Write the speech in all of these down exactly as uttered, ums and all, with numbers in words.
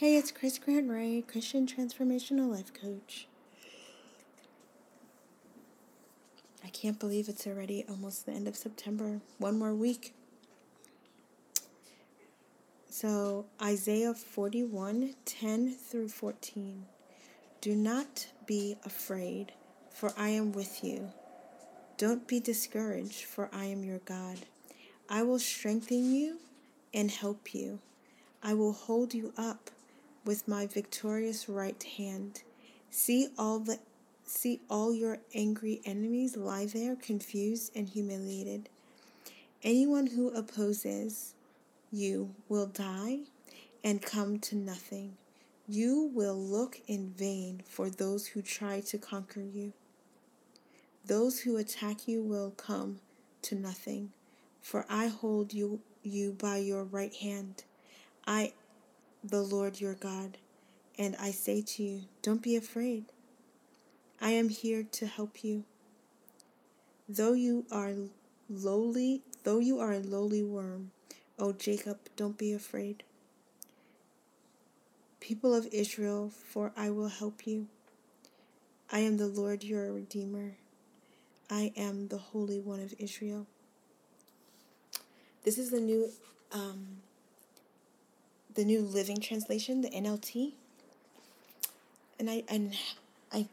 Hey, it's Krys Grant-Ray, Christian Transformational Life Coach. I can't believe it's already almost the end of September. One more week. So, Isaiah forty-one, ten through fourteen. Do not be afraid, for I am with you. Don't be discouraged, for I am your God. I will strengthen you and help you. I will hold you up with my victorious right hand. See all the see all your angry enemies lie there, confused and humiliated. Anyone who opposes you will die and come to nothing. You will look in vain for those who try to conquer you. Those who attack you will come to nothing, for I hold you you by your right hand. I the Lord your God, and I say to you, don't be afraid. I am here to help you. Though you are lowly, though you are a lowly worm, O Jacob, don't be afraid. People of Israel, for I will help you. I am the Lord your Redeemer. I am the Holy One of Israel. This is the new um The New Living Translation, the N L T, and I and I,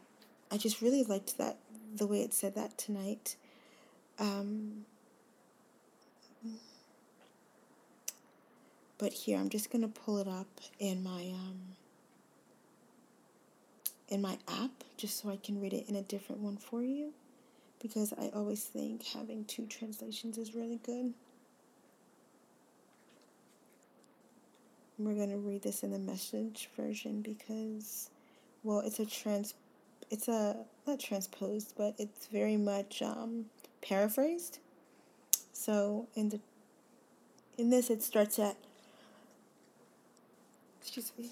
I just really liked that the way it said that tonight. Um, but here I'm just gonna pull it up in my um, in my app just so I can read it in a different one for you, because I always think having two translations is really good. We're going to read this in the Message version because, well, it's a trans, it's a, not transposed, but it's very much um, paraphrased. So in the, in this it starts at, excuse me,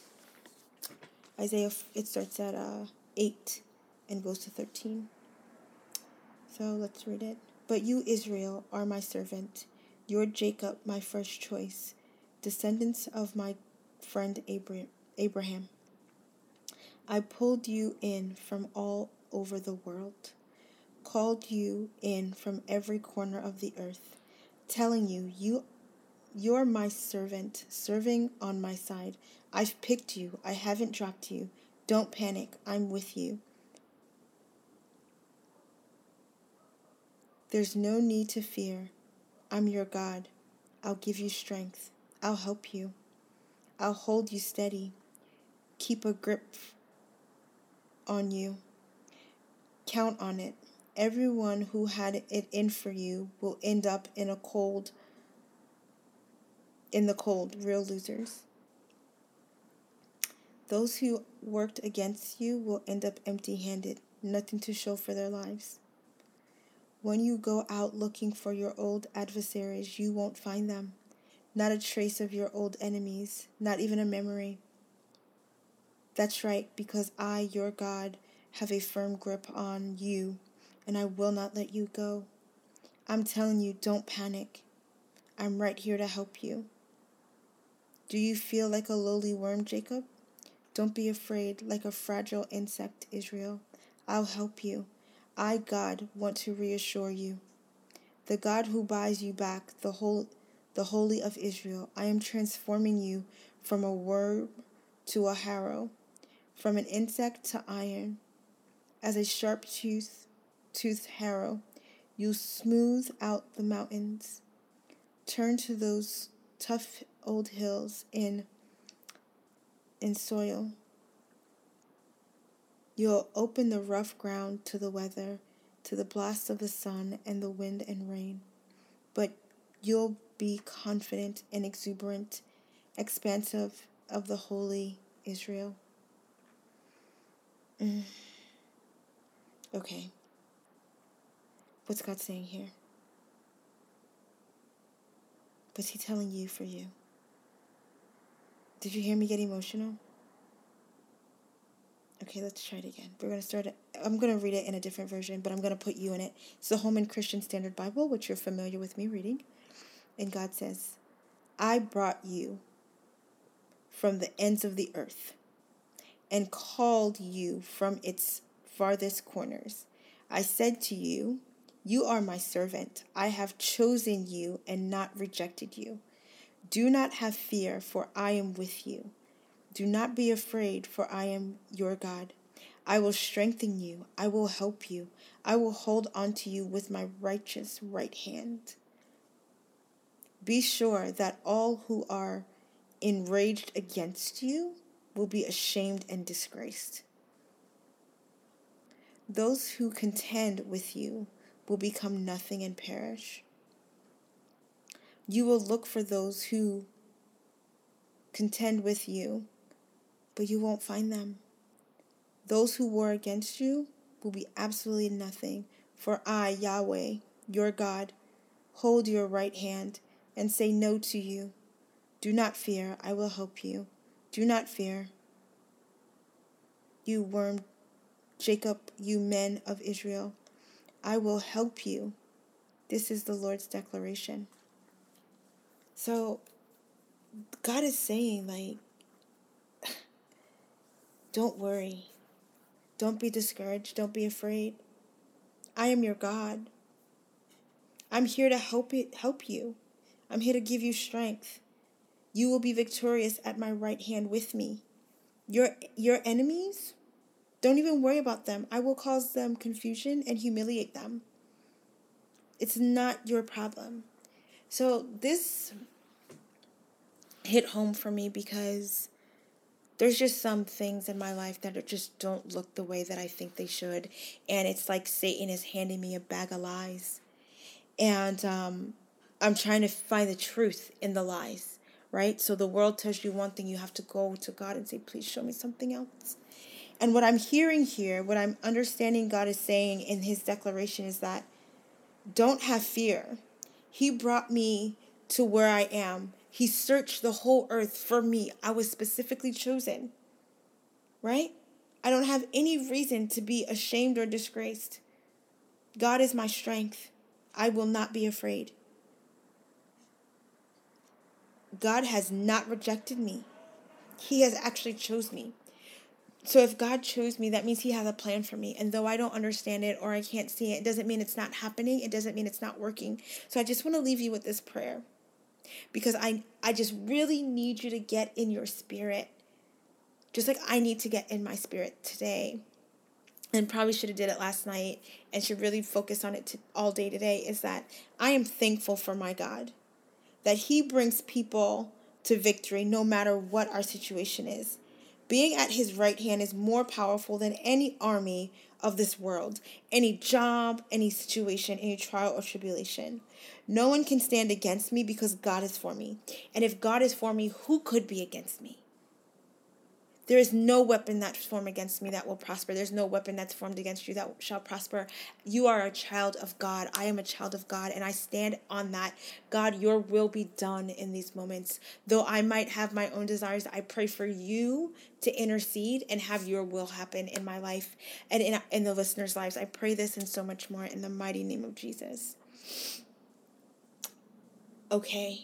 Isaiah, it starts at uh, eight and goes to thirteen. So let's read it. But you, Israel, are my servant, your Jacob, my first choice, descendants of my friend Abraham. I pulled you in from all over the world, called you in from every corner of the earth, telling you, you, you're my servant, serving on my side. I've picked you. I haven't dropped you. Don't panic. I'm with you. There's no need to fear. I'm your God. I'll give you strength. I'll help you. I'll hold you steady. Keep a grip on you. Count on it. Everyone who had it in for you will end up in a cold, in the cold, real losers. Those who worked against you will end up empty-handed, nothing to show for their lives. When you go out looking for your old adversaries, you won't find them. Not a trace of your old enemies, not even a memory. That's right, because I, your God, have a firm grip on you, and I will not let you go. I'm telling you, don't panic. I'm right here to help you. Do you feel like a lowly worm, Jacob? Don't be afraid, like a fragile insect, Israel. I'll help you. I, God, want to reassure you. The God who buys you back, the whole The Holy of Israel, I am transforming you from a worm to a harrow, from an insect to iron. As a sharp-toothed tooth harrow, you smooth out the mountains. Turn to those tough old hills in, in soil. You'll open the rough ground to the weather, to the blast of the sun and the wind and rain. But you'll be confident and exuberant, expansive of the holy Israel. Mm. Okay. What's God saying here? What's he telling you for you? Did you hear me get emotional? Okay, let's try it again. We're going to start it. I'm going to read it in a different version, but I'm going to put you in it. It's the Holman Christian Standard Bible, which you're familiar with me reading. And God says, I brought you from the ends of the earth and called you from its farthest corners. I said to you, you are my servant. I have chosen you and not rejected you. Do not have fear, for I am with you. Do not be afraid, for I am your God. I will strengthen you. I will help you. I will hold on to you with my righteous right hand. Be sure that all who are enraged against you will be ashamed and disgraced. Those who contend with you will become nothing and perish. You will look for those who contend with you, but you won't find them. Those who war against you will be absolutely nothing. For I, Yahweh, your God, hold your right hand and say no to you. Do not fear, I will help you. Do not fear, you worm Jacob, you men of Israel. I will help you. This is the Lord's declaration. So God is saying, like, don't worry. Don't be discouraged. Don't be afraid. I am your God. I'm here to help it, help you. I'm here to give you strength. You will be victorious at my right hand with me. Your, your enemies, don't even worry about them. I will cause them confusion and humiliate them. It's not your problem. So this hit home for me because there's just some things in my life that just don't look the way that I think they should. And it's like Satan is handing me a bag of lies. And um, I'm trying to find the truth in the lies, right? So the world tells you one thing. You have to go to God and say, please show me something else. And what I'm hearing here, what I'm understanding God is saying in his declaration is that don't have fear. He brought me to where I am. He searched the whole earth for me. I was specifically chosen, right? I don't have any reason to be ashamed or disgraced. God is my strength. I will not be afraid. God has not rejected me. He has actually chose me. So if God chose me, that means he has a plan for me. And though I don't understand it or I can't see it, it doesn't mean it's not happening. It doesn't mean it's not working. So I just want to leave you with this prayer. Because I, I just really need you to get in your spirit. Just like I need to get in my spirit today. And probably should have did it last night. And should really focus on it to, all day today. Is that I am thankful for my God. That he brings people to victory no matter what our situation is. Being at his right hand is more powerful than any army of this world. Any job, any situation, any trial or tribulation. No one can stand against me because God is for me. And if God is for me, who could be against me? There is no weapon that's formed against me that will prosper. There's no weapon that's formed against you that shall prosper. You are a child of God. I am a child of God, and I stand on that. God, your will be done in these moments. Though I might have my own desires, I pray for you to intercede and have your will happen in my life and in, in the listeners' lives. I pray this and so much more in the mighty name of Jesus. Okay,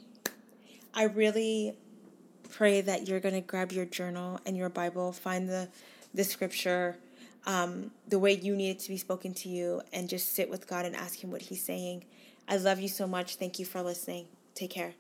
I really pray that you're going to grab your journal and your Bible, find the, the scripture, um, the way you need it to be spoken to you, and just sit with God and ask him what he's saying. I love you so much. Thank you for listening. Take care.